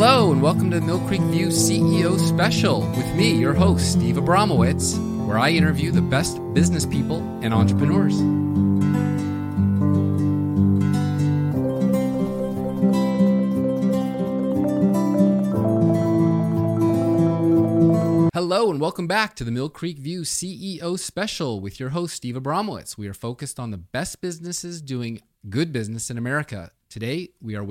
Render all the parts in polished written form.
Hello, and welcome to the Mill Creek View CEO Special with me, your host, Steve Abramowitz, where I interview the best business people and entrepreneurs. Hello and welcome back to the Mill Creek View CEO Special with your host, Steve Abramowitz. We are focused on the best businesses doing good business in America. Today, we are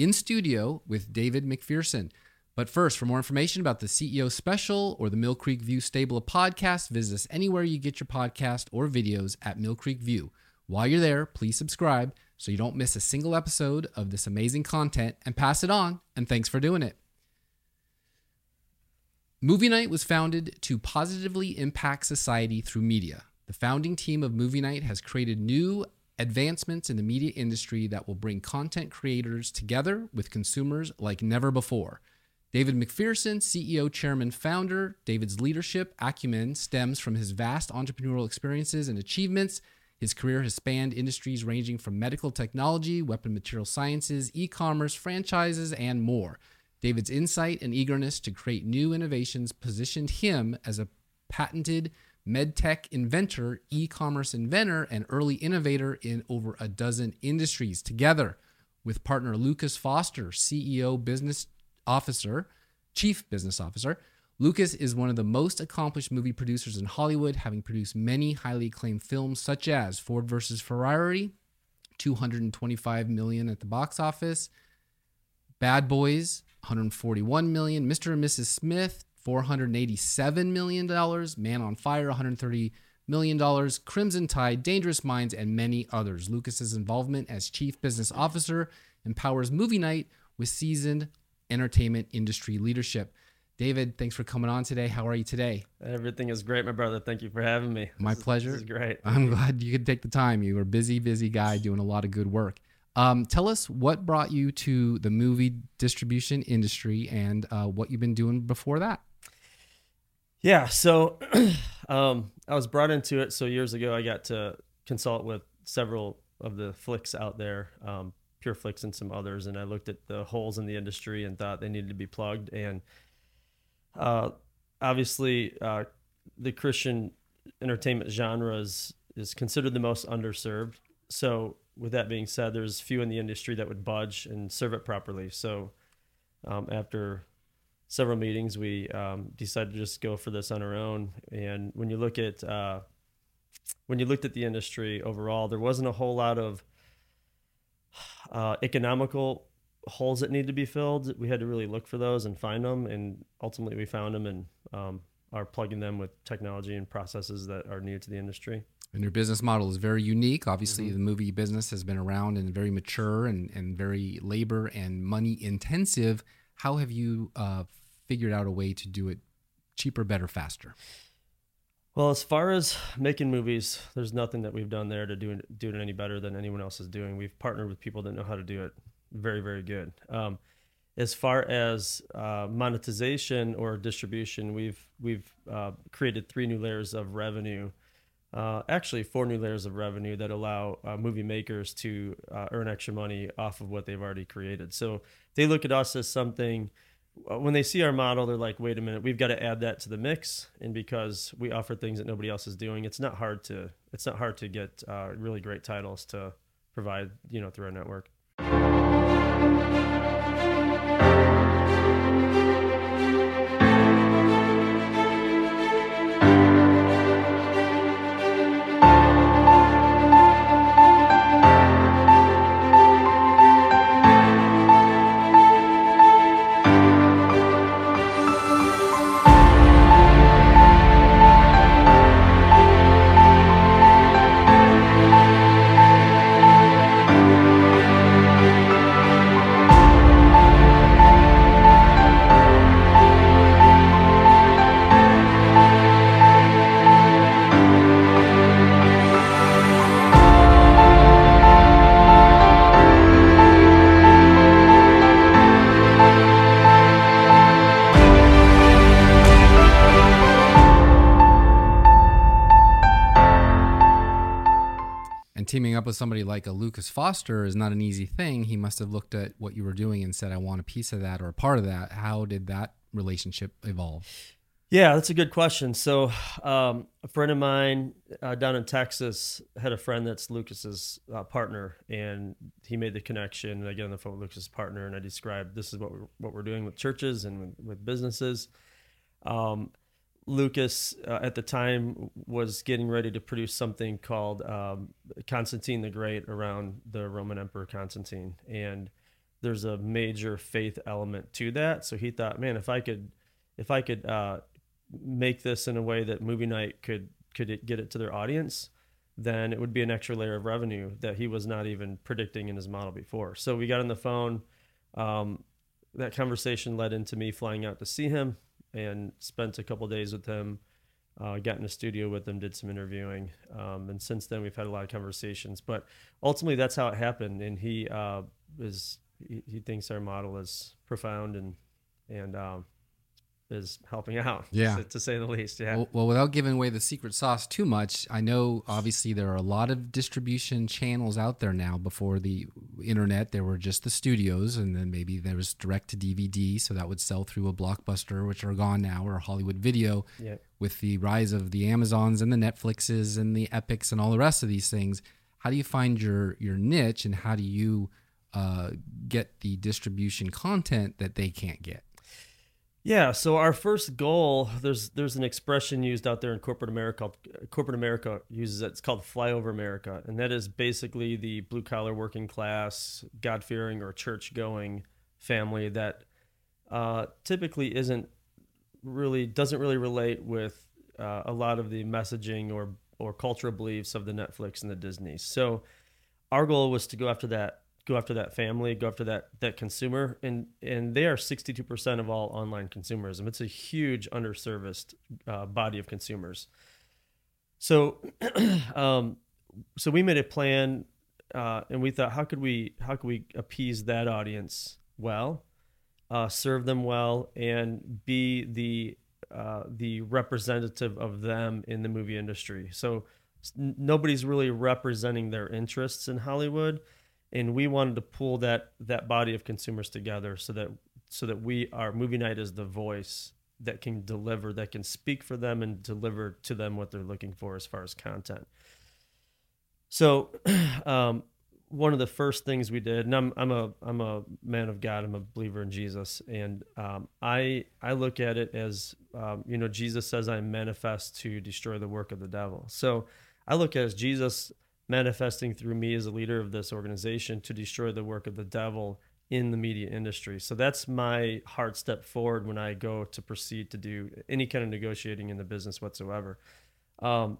in studio with David McPherson. But first, for more information about the CEO Special or the Mill Creek View stable of podcasts, visit us anywhere you get your podcast or videos at Mill Creek View. While you're there, please subscribe so you don't miss a single episode of this amazing content and pass it on, and thanks for doing it. Movie Night was founded to positively impact society through media. The founding team of Movie Night has created new advancements in the media industry that will bring content creators together with consumers like never before. David McPherson, CEO, chairman, founder. David's leadership acumen stems from his vast entrepreneurial experiences and achievements. His career has spanned industries ranging from medical technology, weapon material sciences, e-commerce, franchises, and more. David's insight and eagerness to create new innovations positioned him as a patented medtech inventor, e-commerce inventor, and early innovator in over a dozen industries. Together with partner Lucas Foster, CEO, Chief Business Officer, Lucas is one of the most accomplished movie producers in Hollywood, having produced many highly acclaimed films such as Ford vs. Ferrari, $225 million at the box office, Bad Boys, $141 million, Mr. and Mrs. Smith, $487 million, Man on Fire, $130 million, Crimson Tide, Dangerous Minds, and many others. Lucas's involvement as Chief Business Officer empowers Movie Night with seasoned entertainment industry leadership. David, thanks for coming on today. How are you today? Everything is great, my brother. Thank you for having me. My pleasure. This is great. I'm glad you could take the time. You are a busy, busy guy doing a lot of good work. Tell us what brought you to the movie distribution industry and what you've been doing before that. Yeah, so I was brought into it. So years ago, I got to consult with several of the flicks out there, Pure Flicks and some others. And I looked at the holes in the industry and thought they needed to be plugged. And obviously, the Christian entertainment genre is considered the most underserved. So with that being said, there's few in the industry that would budge and serve it properly. So after several meetings, we decided to just go for this on our own. And when you look at when you looked at the industry overall, there wasn't a whole lot of economical holes that needed to be filled. We had to really look for those and find them. And ultimately, we found them and are plugging them with technology and processes that are new to the industry. And your business model is very unique. Obviously, The movie business has been around and very mature and very labor and money intensive. How have you figured out a way to do it cheaper, better, faster? Well, as far as making movies, there's nothing that we've done there to do it any better than anyone else is doing. We've partnered with people that know how to do it very, very good. As far as monetization or distribution, we've created three new layers of revenue. Actually, four new layers of revenue that allow movie makers to earn extra money off of what they've already created. So they look at us as something. When they see our model, they're like, wait a minute, we've got to add that to the mix. And because we offer things that nobody else is doing, it's not hard to get really great titles to provide, through our network. somebody like a Lucas Foster is not an easy thing. He must have looked at what you were doing and said, I want a piece of that or a part of that. How did that relationship evolve? Yeah, that's a good question. So a friend of mine down in Texas had a friend that's Lucas's partner, and he made the connection. And I get on the phone with Lucas's partner, and I described this is what we're doing with churches and with businesses. Lucas at the time was getting ready to produce something called Constantine the Great, around the Roman Emperor Constantine, and there's a major faith element to that. So he thought, man, if I could make this in a way that Movie Night could get it to their audience, then it would be an extra layer of revenue that he was not even predicting in his model before. So we got on the phone. That conversation led into me flying out to see him and spent a couple of days with him, got in the studio with him, did some interviewing. And since then we've had a lot of conversations, but ultimately that's how it happened. And he thinks our model is profound and is helping out, to say the least. Yeah. Well, without giving away the secret sauce too much, I know obviously there are a lot of distribution channels out there now. Before the internet, there were just the studios, and then maybe there was direct to DVD, so that would sell through a Blockbuster, which are gone now, or Hollywood Video. Yeah. With the rise of the Amazons and the Netflixes and the Epics and all the rest of these things, how do you find your niche, and how do you get the distribution content that they can't get? Yeah, so our first goal, there's an expression used out there in corporate America. Corporate America uses it. It's called flyover America, and that is basically the blue-collar, working-class, God-fearing or church-going family that typically doesn't really relate with a lot of the messaging or cultural beliefs of the Netflix and the Disney. So our goal was to go after that family, go after that consumer, and they are 62% of all online consumerism. It's a huge underserviced body of consumers. So, so we made a plan, and we thought, how could we appease that audience well, serve them well, and be the representative of them in the movie industry. So nobody's really representing their interests in Hollywood. And we wanted to pull that body of consumers together so that our Movie Night is the voice that can deliver, that can speak for them and deliver to them what they're looking for as far as content. So one of the first things we did, and I'm a man of God, I'm a believer in Jesus, and I look at it as Jesus says, I manifest to destroy the work of the devil. So I look at it as Jesus manifesting through me as a leader of this organization to destroy the work of the devil in the media industry. So that's my hard step forward when I go to proceed to do any kind of negotiating in the business whatsoever. I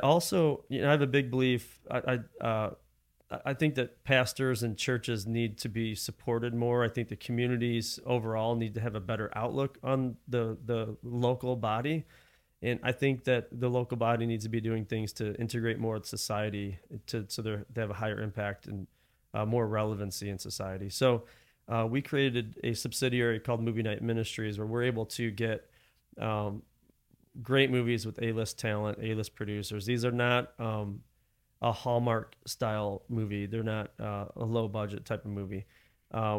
also, I have a big belief. I think that pastors and churches need to be supported more. I think the communities overall need to have a better outlook on the local body. And I think that the local body needs to be doing things to integrate more with society, so they have a higher impact and more relevancy in society. So we created a subsidiary called Movie Night Ministries, where we're able to get great movies with A-list talent, A-list producers. These are not a Hallmark-style movie. They're not a low-budget type of movie.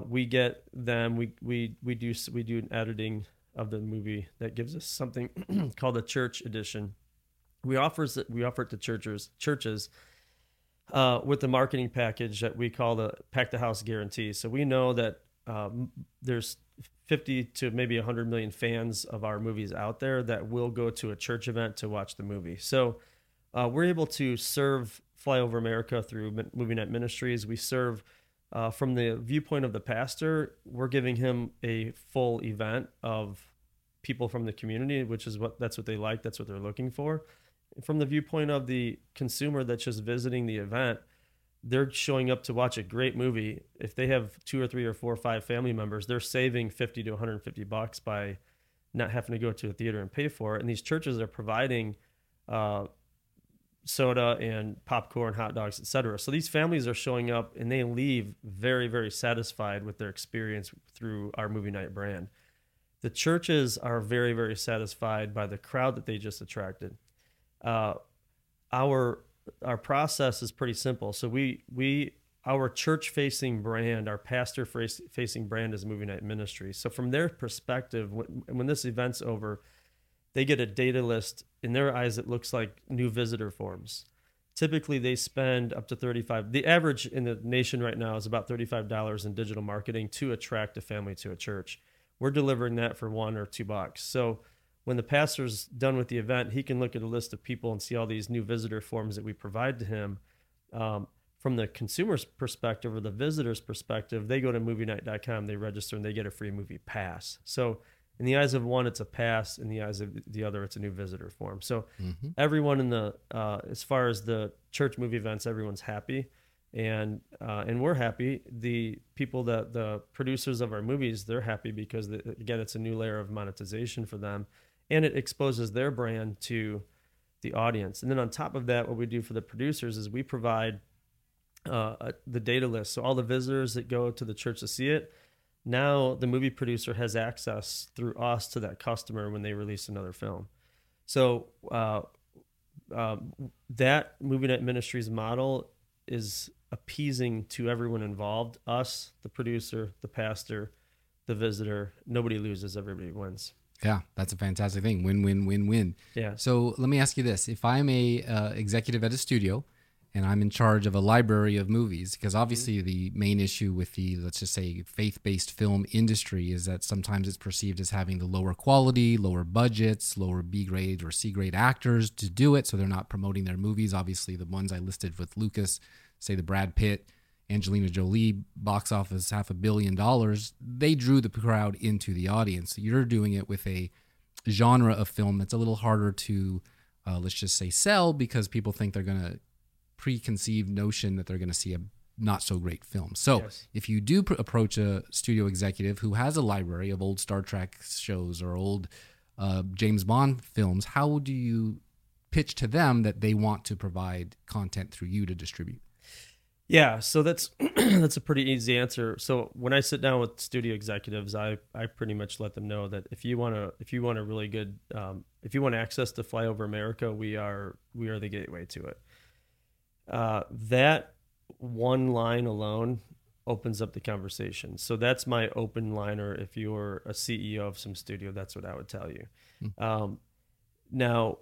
We get them. We do an editing of the movie that gives us something called a church edition. We offer it to churches with the marketing package that we call the Pack the House Guarantee. So we know that there's 50 to maybe 100 million fans of our movies out there that will go to a church event to watch the movie. So we're able to serve Flyover America through Movie Night Ministries. We serve from the viewpoint of the pastor. We're giving him a full event of people from the community, which is what they like, that's what they're looking for. From the viewpoint of the consumer that's just visiting the event, they're showing up to watch a great movie. If they have 2 or 3 or 4 or 5 family members, they're saving $50 to $150 by not having to go to a theater and pay for it. And these churches are providing soda and popcorn, hot dogs, etc. So these families are showing up and they leave very, very satisfied with their experience through our Movie Night brand. The churches are very, very satisfied by the crowd that they just attracted. Our our process is pretty simple. So our church-facing brand, our pastor-facing brand is Movie Night Ministries. So from their perspective, when this event's over, they get a data list. In their eyes, it looks like new visitor forms. Typically, they spend up to $35. The average in the nation right now is about $35 in digital marketing to attract a family to a church. We're delivering that for $1 or $2. So when the pastor's done with the event, he can look at a list of people and see all these new visitor forms that we provide to him. From the consumer's perspective or the visitor's perspective, they go to movienight.com, they register, and they get a free movie pass. So in the eyes of one, it's a pass. In the eyes of the other, it's a new visitor form. So everyone in the, as far as the church movie events, everyone's happy. And we're happy. The people that the producers of our movies, they're happy because, again, it's a new layer of monetization for them. And it exposes their brand to the audience. And then on top of that, what we do for the producers is we provide the data list. So all the visitors that go to the church to see it, now the movie producer has access through us to that customer when they release another film. So that Movie Night Ministries model is appeasing to everyone involved: us, the producer, the pastor, the visitor. Nobody loses, everybody wins. Yeah, that's a fantastic thing. Win, win, win, win. Yeah. So let me ask you this. If I'm a executive at a studio, and I'm in charge of a library of movies, because obviously the main issue with the, let's just say, faith-based film industry is that sometimes it's perceived as having the lower quality, lower budgets, lower B-grade or C-grade actors to do it, so they're not promoting their movies. Obviously, the ones I listed with Lucas, say the Brad Pitt, Angelina Jolie, box office $500 million, they drew the crowd into the audience. You're doing it with a genre of film that's a little harder to, let's just say, sell, because people think they're going to preconceived notion that they're going to see a not so great film. So yes, if you do approach a studio executive who has a library of old Star Trek shows or old James Bond films, how do you pitch to them that they want to provide content through you to distribute? Yeah, so that's that's a pretty easy answer. So when I sit down with studio executives, I pretty much let them know that if you want a really good, if you want access to Fly Over America, we are the gateway to it. That one line alone opens up the conversation. So that's my open liner. If you're a CEO of some studio, that's what I would tell you. Now,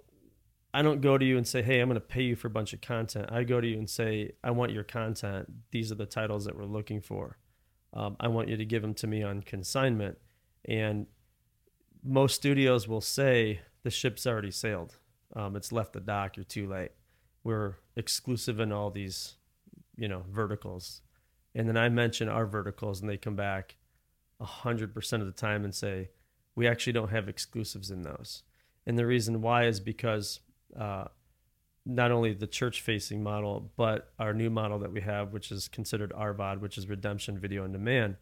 I don't go to you and say, hey, I'm going to pay you for a bunch of content. I go to you and say, I want your content. These are the titles that we're looking for. I want you to give them to me on consignment. And most studios will say, the ship's already sailed. It's left the dock. You're too late. We're exclusive in all these, verticals. And then I mention our verticals and they come back 100% of the time and say, we actually don't have exclusives in those. And the reason why is because not only the church-facing model, but our new model that we have, which is considered RVOD, which is Redemption Video on Demand,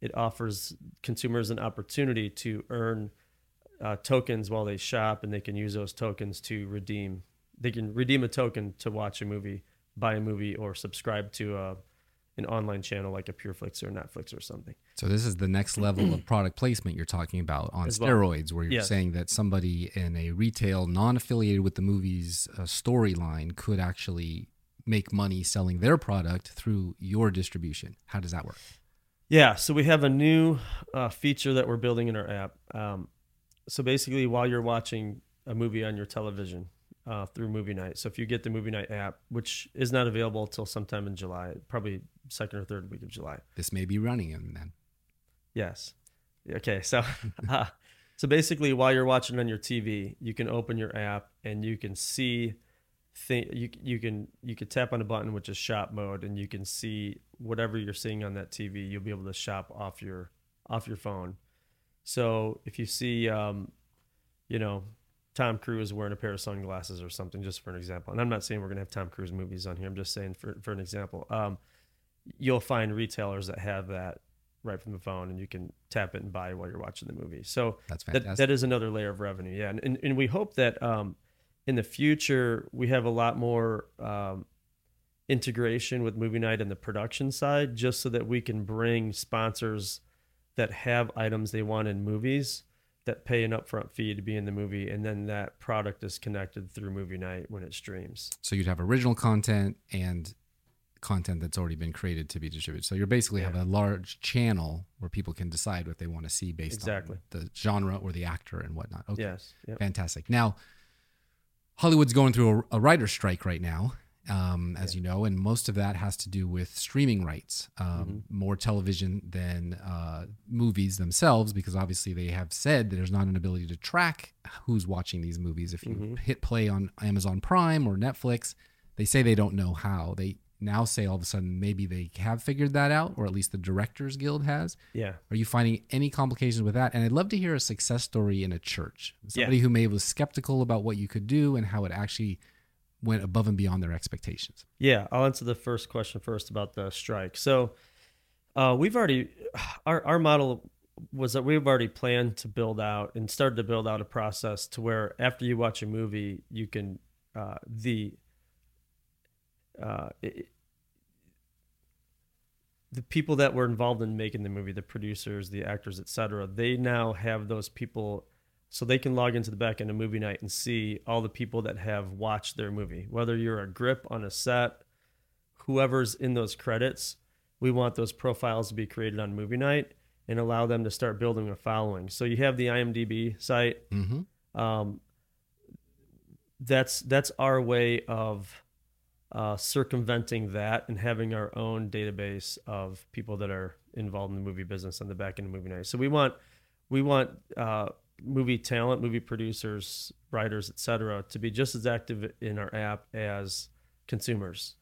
it offers consumers an opportunity to earn tokens while they shop, and they can use those tokens to redeem. They can redeem a token to watch a movie, buy a movie, or subscribe to an online channel like a Pure Flicks or Netflix or something. So this is the next level of product placement you're talking about on steroids, where you're saying that somebody in a retail, non-affiliated with the movie's storyline could actually make money selling their product through your distribution. How does that work? Yeah, so we have a new feature that we're building in our app. So basically, while you're watching a movie on your television, through Movie Night. So if you get the Movie Night app, which is not available till sometime in July, probably second or third week of July. This may be running in then. Yes. Okay. So, so basically while you're watching on your TV, you can open your app and you can see, you can tap on a button, which is shop mode, and you can see whatever you're seeing on that TV. You'll be able to shop off your phone. So if you see, Tom Cruise wearing a pair of sunglasses or something, just for an example. And I'm not saying we're going to have Tom Cruise movies on here. I'm just saying for an example, you'll find retailers that have that right from the phone, and you can tap it and buy while you're watching the movie. So that's fantastic. That is another layer of revenue. Yeah. And we hope that in the future, we have a lot more integration with Movie Night and the production side, just so that we can bring sponsors that have items they want in movies that pay an upfront fee to be in the movie, and then that product is connected through Movie Night when it streams. So you'd have original content and content that's already been created to be distributed. So you basically have a large channel where people can decide what they want to see based on the genre or the actor and whatnot. Okay. Yes. Yep. Fantastic. Now, Hollywood's going through a writer's strike right now, as you know, and most of that has to do with streaming rights, more television than movies themselves, because obviously they have said that there's not an ability to track who's watching these movies. If you hit play on Amazon Prime or Netflix, they say they don't know how. They now say all of a sudden maybe they have figured that out, or at least the Directors Guild has. Yeah. Are you finding any complications with that? And I'd love to hear a success story in a church. Somebody who maybe was skeptical about what you could do and how it actually went above and beyond their expectations. Yeah. I'll answer the first question first about the strike. So we've already, our model was that we've already planned to build out and started to build out a process to where after you watch a movie, you can, the people that were involved in making the movie, the producers, the actors, etc., they now have those people, so they can log into the back end of Movie Night and see all the people that have watched their movie. Whether you're a grip on a set, whoever's in those credits, we want those profiles to be created on Movie Night and allow them to start building a following. So you have the IMDb site. That's our way of circumventing that and having our own database of people that are involved in the movie business on the back end of Movie Night. So we want movie talent, movie producers, writers, etc., to be just as active in our app as consumers.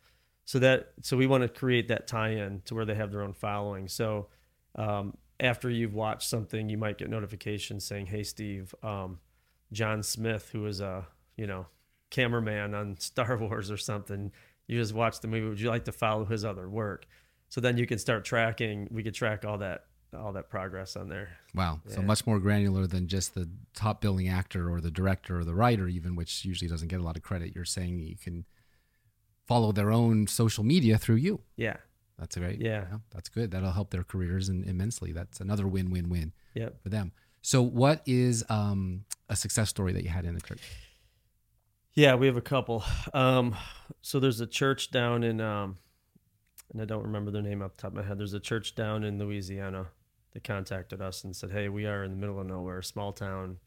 So we want to create that tie-in to where they have their own following. So after you've watched something, you might get notifications saying, "Hey, Steve, John Smith, who is a cameraman on Star Wars or something, you just watched the movie. Would you like to follow his other work?" So then you can start tracking. We could track all that progress on there. Wow. Yeah. So much more granular than just the top billing actor or the director or the writer even, which usually doesn't get a lot of credit. You're saying you can follow their own social media through you. Yeah. That's great. Yeah. Yeah, that's good. That'll help their careers immensely. That's another win-win-win for them. So what is a success story that you had in the church? Yeah, we have a couple. So there's a church down in, and I don't remember their name off the top of my head. There's a church down in Louisiana that contacted us and said, "Hey, we are in the middle of nowhere, small town.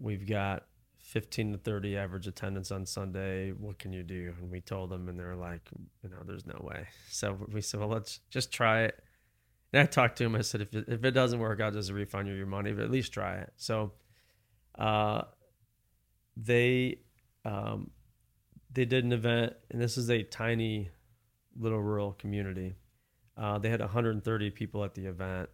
We've got 15 to 30 average attendance on Sunday. What can you do?" And we told them, and they're like, "There's no way." So we said, "Well, let's just try it." And I talked to him. I said, if it doesn't work, I'll just refund you your money, but at least try it. So, they did an event, and this is a tiny little rural community. They had 130 people at the event.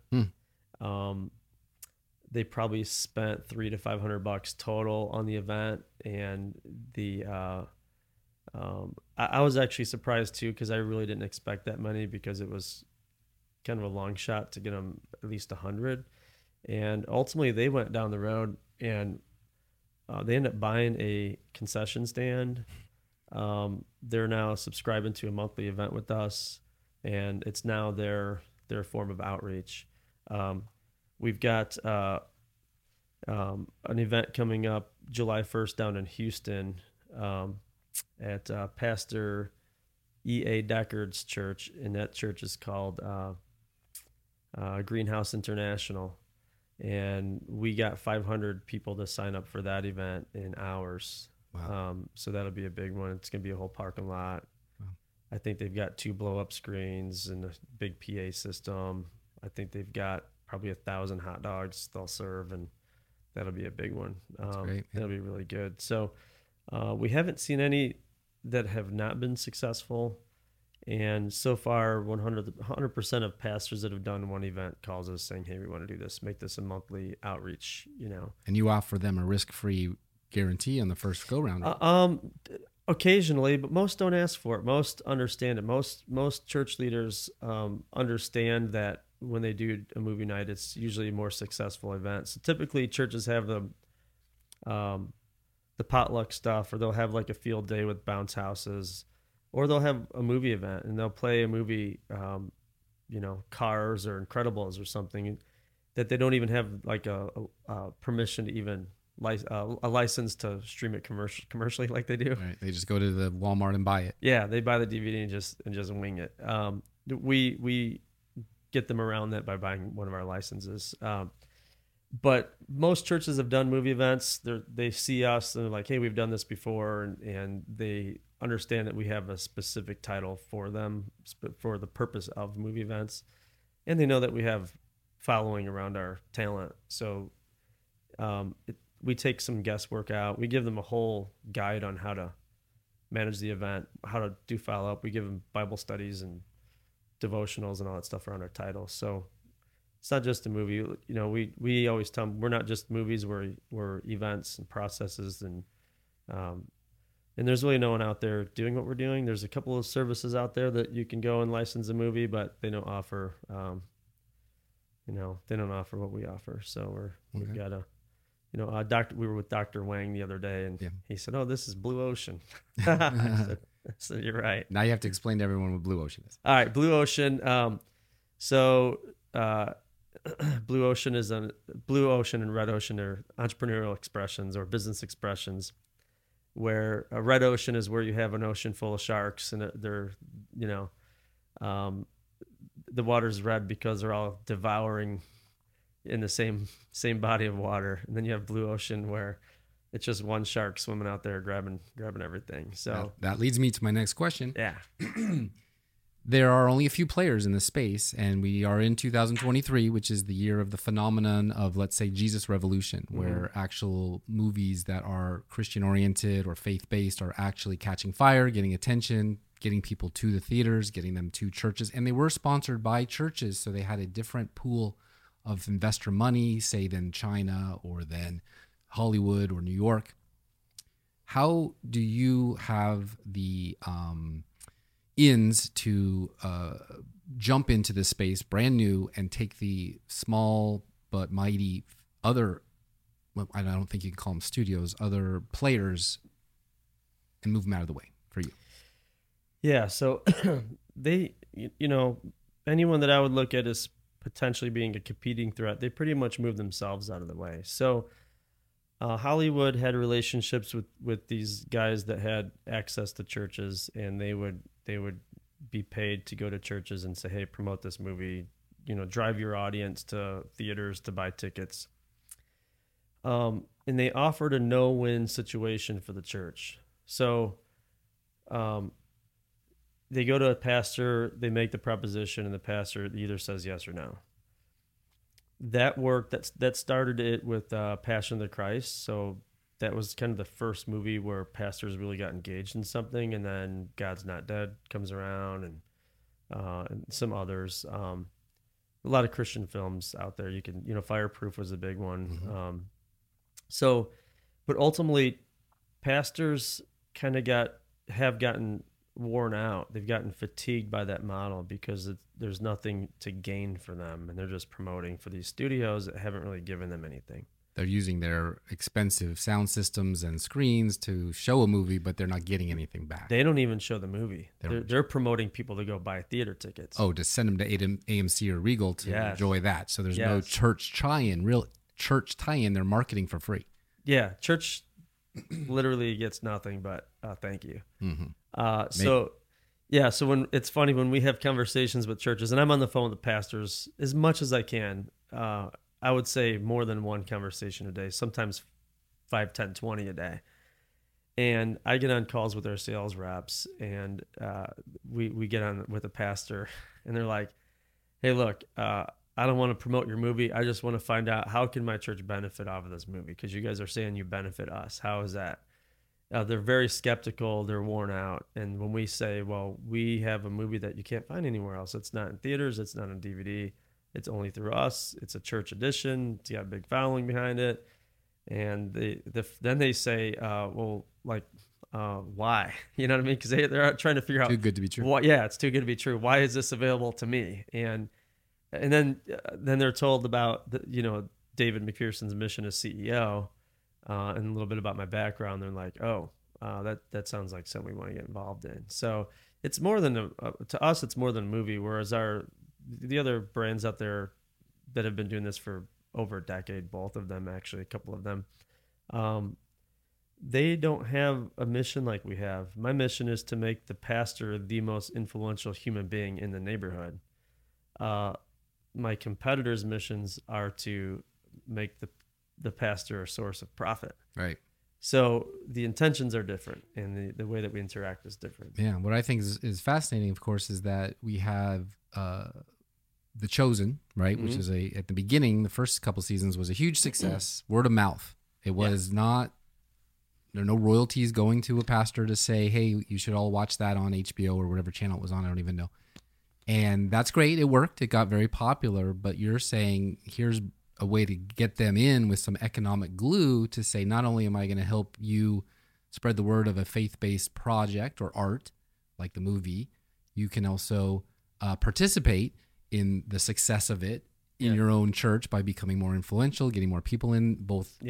They probably spent $300 to $500 total on the event, and the I was actually surprised too, because I really didn't expect that many, because it was kind of a long shot to get them at least 100. And ultimately, they went down the road and they ended up buying a concession stand. They're now subscribing to a monthly event with us, and it's now their form of outreach. We've got an event coming up July 1st down in Houston at Pastor E.A. Deckard's church, and that church is called Greenhouse International. And we got 500 people to sign up for that event in hours. Wow. So that'll be a big one. It's going to be a whole parking lot. Wow. I think they've got 2 blow-up screens and a big PA system. I think they've got probably 1,000 hot dogs they'll serve, and that'll be a big one. That's great. That'll be really good. So we haven't seen any that have not been successful. And so far, 100% of pastors that have done one event calls us saying, "Hey, we want to do this, make this a monthly outreach," And you offer them a risk-free guarantee on the first go-round? Occasionally, but most don't ask for it. Most understand it. Most church leaders understand that when they do a movie night, it's usually a more successful event. So typically, churches have the potluck stuff, or they'll have like a field day with bounce houses, or they'll have a movie event and they'll play a movie, Cars or Incredibles or something. that they don't even have like a permission to even a license to stream it commercially like they do. Right. They just go to the Walmart and buy it. Yeah, they buy the DVD and just wing it. We get them around that by buying one of our licenses. But most churches have done movie events. They see us and they're like, hey, we've done this before, and they understand that we have a specific title for them for the purpose of movie events, and they know that we have following around our talent. So we take some guesswork out. We give them a whole guide on how to manage the event, how to do follow-up. We give them Bible studies and devotionals and all that stuff around our title. So it's not just a movie. You know, we always tell them we're not just movies, we're events and processes, and there's really no one out there doing what we're doing. There's a couple of services out there that you can go and license a movie, but they don't offer, they don't offer what we offer. So we've got a doctor. We were with Dr. Wang the other day, and he said, "Oh, this is Blue Ocean." I said, "You're right." Now you have to explain to everyone what Blue Ocean is. All right, Blue Ocean. Blue Ocean is Blue Ocean and Red Ocean are entrepreneurial expressions or business expressions, where a red ocean is where you have an ocean full of sharks and they're, the water's red because they're all devouring in the same body of water. And then you have Blue Ocean where it's just one shark swimming out there grabbing everything. So that leads me to my next question. Yeah. There are only a few players in this space, and we are in 2023, which is the year of the phenomenon of, let's say, Jesus Revolution, where actual movies that are Christian-oriented or faith-based are actually catching fire, getting attention, getting people to the theaters, getting them to churches. And they were sponsored by churches, so they had a different pool of investor money, say, than China or than Hollywood or New York. How do you have the... ins to jump into this space brand new and take the small but mighty I don't think you can call them studios, other players, and move them out of the way for you? Yeah, so anyone that I would look at as potentially being a competing threat, they pretty much move themselves out of the way. So Hollywood had relationships with these guys that had access to churches, and they would be paid to go to churches and say, hey, promote this movie, drive your audience to theaters to buy tickets. And they offered a no-win situation for the church. So they go to a pastor, they make the proposition, and the pastor either says yes or no. That worked. That started it with Passion of the Christ. So that was kind of the first movie where pastors really got engaged in something, and then God's Not Dead comes around, and some others. A lot of Christian films out there. You can, Fireproof was a big one. Mm-hmm. But ultimately, pastors kind of have gotten worn out. They've gotten fatigued by that model because there's nothing to gain for them, and they're just promoting for these studios that haven't really given them anything. They're using their expensive sound systems and screens to show a movie, but they're not getting anything back. They don't even show the movie. They're promoting people to go buy theater tickets. Oh, to send them to AMC or Regal to enjoy that. So there's no church tie-in, real church tie-in. They're marketing for free. Yeah, church literally gets nothing but thank you. Mm-hmm. So when it's funny when we have conversations with churches, and I'm on the phone with the pastors as much as I can, I would say more than one conversation a day, sometimes 5, 10, 20 a day. And I get on calls with our sales reps, and we get on with a pastor, and they're like, hey, look, I don't want to promote your movie. I just want to find out, how can my church benefit off of this movie? Because you guys are saying you benefit us. How is that? They're very skeptical. They're worn out. And when we say, well, we have a movie that you can't find anywhere else. It's not in theaters. It's not on DVD. It's only through us. It's a church edition. It's got a big following behind it. And then they say, why? You know what I mean? Because they're trying to figure out. Too good to be true. Why, it's too good to be true. Why is this available to me? And then they're told about, David McPherson's mission as CEO and a little bit about my background. They're like, that sounds like something we want to get involved in. So it's more than to us, it's more than a movie, whereas the other brands out there that have been doing this for over a decade, both of them, actually, a couple of them. They don't have a mission like we have. My mission is to make the pastor the most influential human being in the neighborhood. My competitors' missions are to make the pastor a source of profit. Right. So the intentions are different, and the way that we interact is different. Yeah. What I think is fascinating, of course, is that we have The Chosen, right? Mm-hmm. Which is at the beginning, the first couple seasons was a huge success, word of mouth. It was not, there are no royalties going to a pastor to say, hey, you should all watch that on HBO or whatever channel it was on. I don't even know. And that's great. It worked. It got very popular, but you're saying here's a way to get them in with some economic glue to say, not only am I going to help you spread the word of a faith-based project or art, like the movie, you can also participate in the success of it in your own church by becoming more influential, getting more people in, both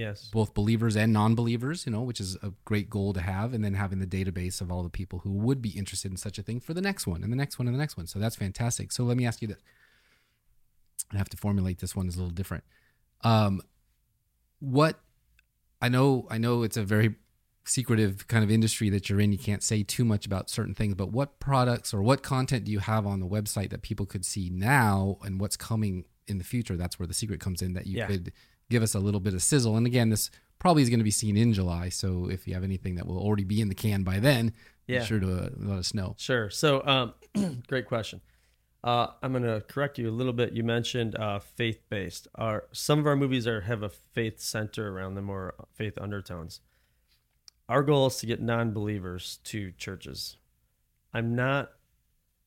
believers and non-believers, which is a great goal to have, and then having the database of all the people who would be interested in such a thing for the next one and the next one and the next one. So that's fantastic. So let me ask you this. I have to formulate this one is a little different. I know it's a very secretive kind of industry that you're in. You can't say too much about certain things, but what products or what content do you have on the website that people could see now and what's coming in the future? That's where the secret comes in, that you could give us a little bit of sizzle. And again, this probably is going to be seen in July. So if you have anything that will already be in the can by then, be sure to let us know. Sure. So, great question. I'm going to correct you a little bit. You mentioned faith-based. Some of our movies have a faith center around them or faith undertones. Our goal is to get non-believers to churches. I'm not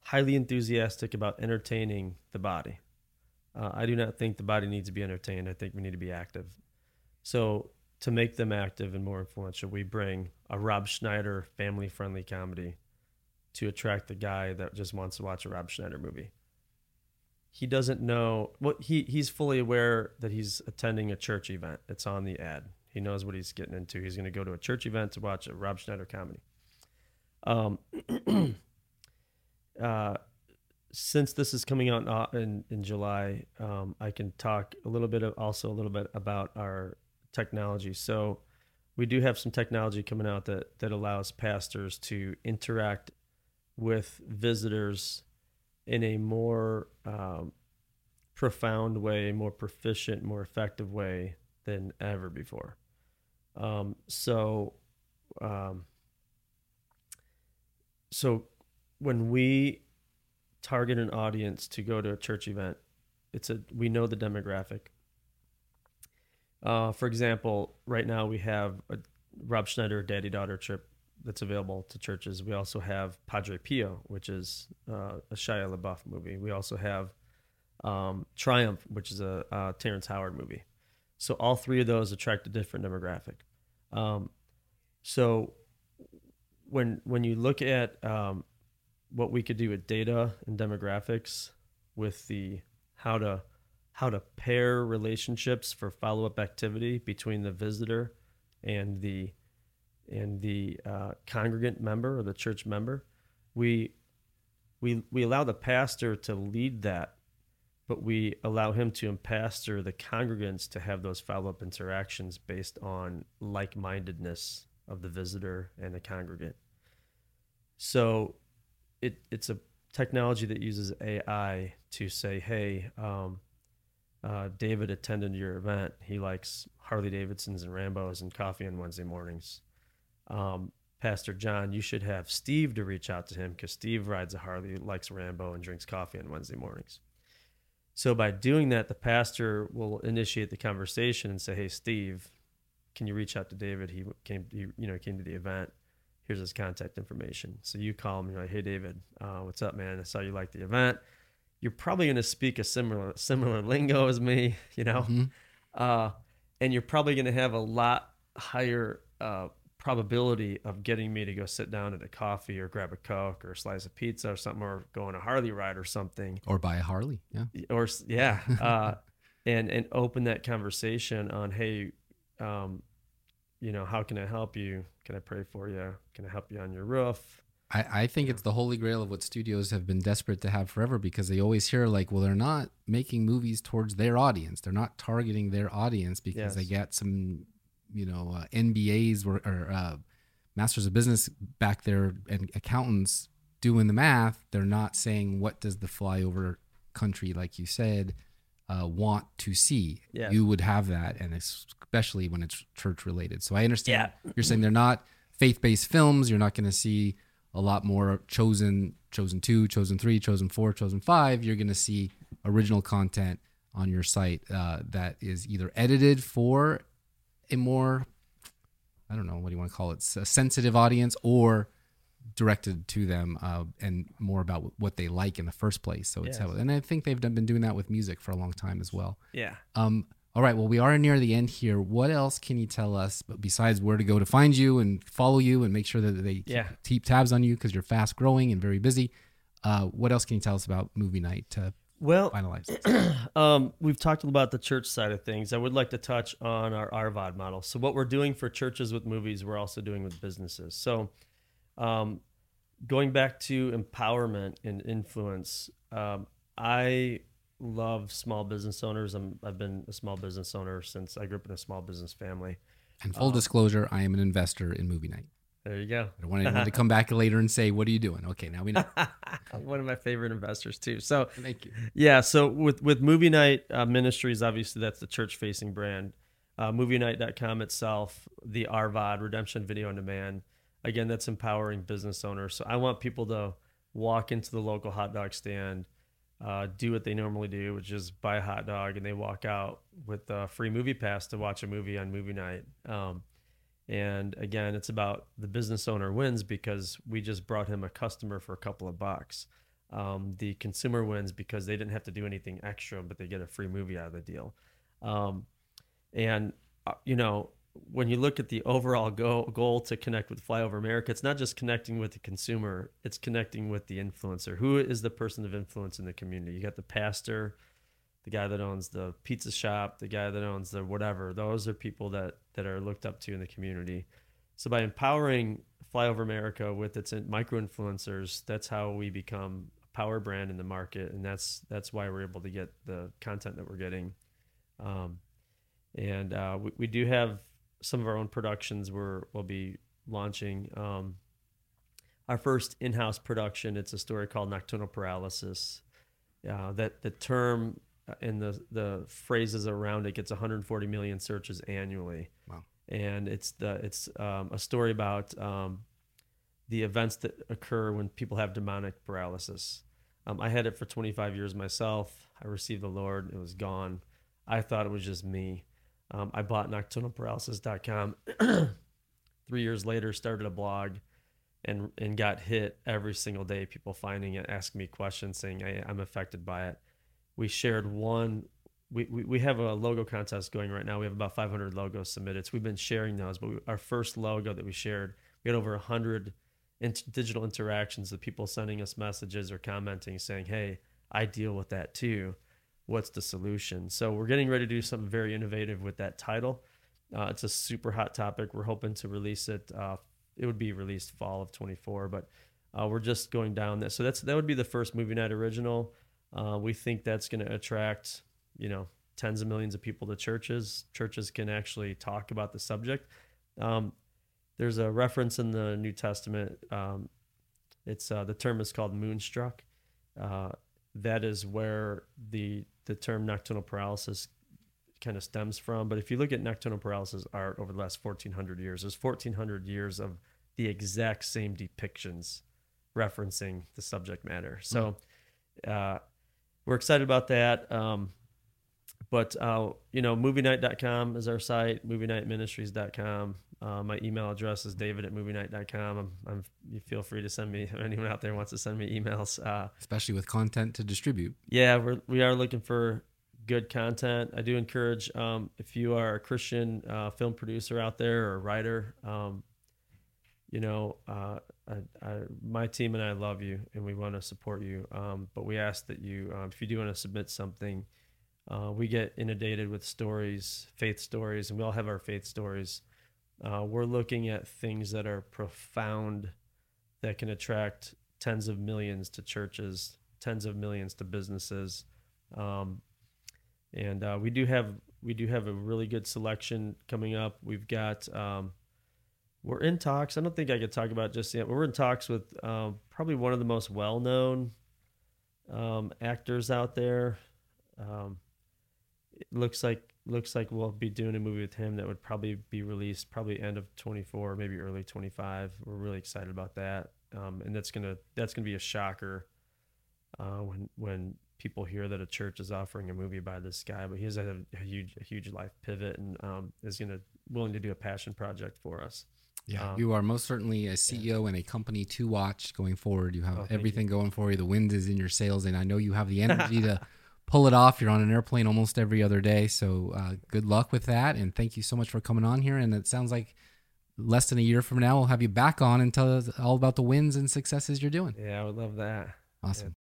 highly enthusiastic about entertaining the body. I do not think the body needs to be entertained. I think we need to be active. So to make them active and more influential, we bring a Rob Schneider family-friendly comedy to attract the guy that just wants to watch a Rob Schneider movie. He doesn't know what he's fully aware that he's attending a church event. It's on the ad. He knows what he's getting into. He's going to go to a church event to watch a Rob Schneider comedy. Since this is coming out in July, I can talk a little bit about our technology. So we do have some technology coming out that allows pastors to interact with visitors in a more profound way, more proficient, more effective way than ever before. So when we target an audience to go to a church event, we know the demographic. For example, right now we have a Rob Schneider daddy-daughter trip that's available to churches. We also have Padre Pio, which is a Shia LaBeouf movie. We also have Triumph, which is a Terrence Howard movie. So all three of those attract a different demographic. So when you look at what we could do with data and demographics, with the how to pair relationships for follow-up activity between the visitor and the congregant member or the church member, we allow the pastor to lead that, but we allow him to pastor the congregants to have those follow-up interactions based on like-mindedness of the visitor and the congregant. So it's a technology that uses AI to say, hey, David attended your event. He likes Harley Davidsons and Rambos and coffee on Wednesday mornings. Pastor John, you should have Steve to reach out to him because Steve rides a Harley, likes Rambo, and drinks coffee on Wednesday mornings. So by doing that, the pastor will initiate the conversation and say, hey, Steve, can you reach out to David? He came to the event. Here's his contact information. So you call him and you're like, hey, David, what's up, man? I saw you liked the event. You're probably going to speak a similar lingo as me, Mm-hmm. And you're probably going to have a lot higher probability of getting me to go sit down at a coffee or grab a Coke or a slice of pizza or something, or go on a Harley ride or something. Or buy a Harley. Yeah. And open that conversation on, hey, how can I help you? Can I pray for you? Can I help you on your roof? I think it's the holy grail of what studios have been desperate to have forever, because they always hear like, well, they're not making movies towards their audience. They're not targeting their audience because they got some, you know, MBAs or masters of business back there and accountants doing the math. They're not saying, what does the flyover country, like you said, want to see? Yes. You would have that. And especially when it's church related. So I understand you're saying they're not faith-based films. You're not going to see a lot more Chosen 2, Chosen 3, Chosen 4, Chosen 5. You're going to see original content on your site that is either edited for a more, I don't know, what do you want to call it, a sensitive audience, or directed to them and more about what they like in the first place. So and I think they've been doing that with music for a long time as well. Yeah. All right, well, we are near the end here. What else can you tell us besides where to go to find you and follow you and make sure that they keep tabs on you, because you're fast growing and very busy? What else can you tell us about Movie Night to finalize this? We've talked about the church side of things. I would like to touch on our RVOD model. So what we're doing for churches with movies, we're also doing with businesses. So going back to empowerment and influence, I love small business owners. I've been a small business owner since I grew up in a small business family. And full disclosure, I am an investor in Movie Night. There you go. I wanted to come back later and say, what are you doing? Okay, now we know. One of my favorite investors too. So thank you. Yeah, so with Movie Night Ministries, obviously that's the church-facing brand. MovieNight.com itself, the RVOD, Redemption Video On Demand. Again, that's empowering business owners. So I want people to walk into the local hot dog stand, do what they normally do, which is buy a hot dog, and they walk out with a free movie pass to watch a movie on Movie Night. And again, it's about the business owner wins because we just brought him a customer for a couple of bucks. The consumer wins because they didn't have to do anything extra, but they get a free movie out of the deal. And, you know, when you look at the overall goal to connect with Flyover America, it's not just connecting with the consumer, it's connecting with the influencer. Who is the person of influence in the community? You got the pastor, the guy that owns the pizza shop, the guy that owns the whatever. Those are people that are looked up to in the community. So by empowering Flyover America with its micro-influencers, that's how we become a power brand in the market, and that's why we're able to get the content that we're getting. We do have some of our own productions we'll be launching. Our first in-house production, it's a story called Nocturnal Paralysis. That the term and the phrases around it gets 140 million searches annually. Wow. And it's a story about the events that occur when people have demonic paralysis. I had it for 25 years myself. I received the Lord. It was gone. I thought it was just me. I bought nocturnalparalysis.com 3 years later, started a blog and got hit every single day. People finding it, asking me questions, saying I'm affected by it. We shared one. We have a logo contest going right now. We have about 500 logos submitted. So we've been sharing those, but our first logo that we shared, we had over 100 digital interactions of people sending us messages or commenting saying, hey, I deal with that too. What's the solution? So we're getting ready to do something very innovative with that title. It's a super hot topic. We're hoping to release it. It would be released fall of 24, but we're just going down this. So that would be the first Movie Night original. We think that's going to attract, you know, tens of millions of people to churches. Churches can actually talk about the subject. There's a reference in the New Testament. It's the term is called moonstruck. That is where the term nocturnal paralysis kind of stems from. But if you look at nocturnal paralysis art over the last 1,400 years, there's 1,400 years of the exact same depictions referencing the subject matter. So we're excited about that. You know, movienight.com is our site, movieNightMinistries.com. My email address is david@movienight.com. You feel free to send me, anyone out there wants to send me emails. Especially with content to distribute. Yeah, we are looking for good content. I do encourage, if you are a Christian film producer out there or writer, my team and I love you and we want to support you. But we ask that you, if you do want to submit something, we get inundated with stories, faith stories, and we all have our faith stories. We're looking at things that are profound that can attract tens of millions to churches, tens of millions to businesses. We do have a really good selection coming up. We've got, we're in talks. I don't think I could talk about just yet, but we're in talks with probably one of the most well-known actors out there. It looks like we'll be doing a movie with him that would probably be released probably end of 24, maybe early 25. We're really excited about that. And that's gonna be a shocker when people hear that a church is offering a movie by this guy. But he has had a huge life pivot and is willing to do a passion project for us. Yeah, you are most certainly a CEO and a company to watch going forward. You have everything going for you. The wind is in your sails, and I know you have the energy to pull it off. You're on an airplane almost every other day, so good luck with that. And thank you so much for coming on here. And it sounds like less than a year from now, we'll have you back on and tell us all about the wins and successes you're doing. Yeah, I would love that. Awesome. Yeah.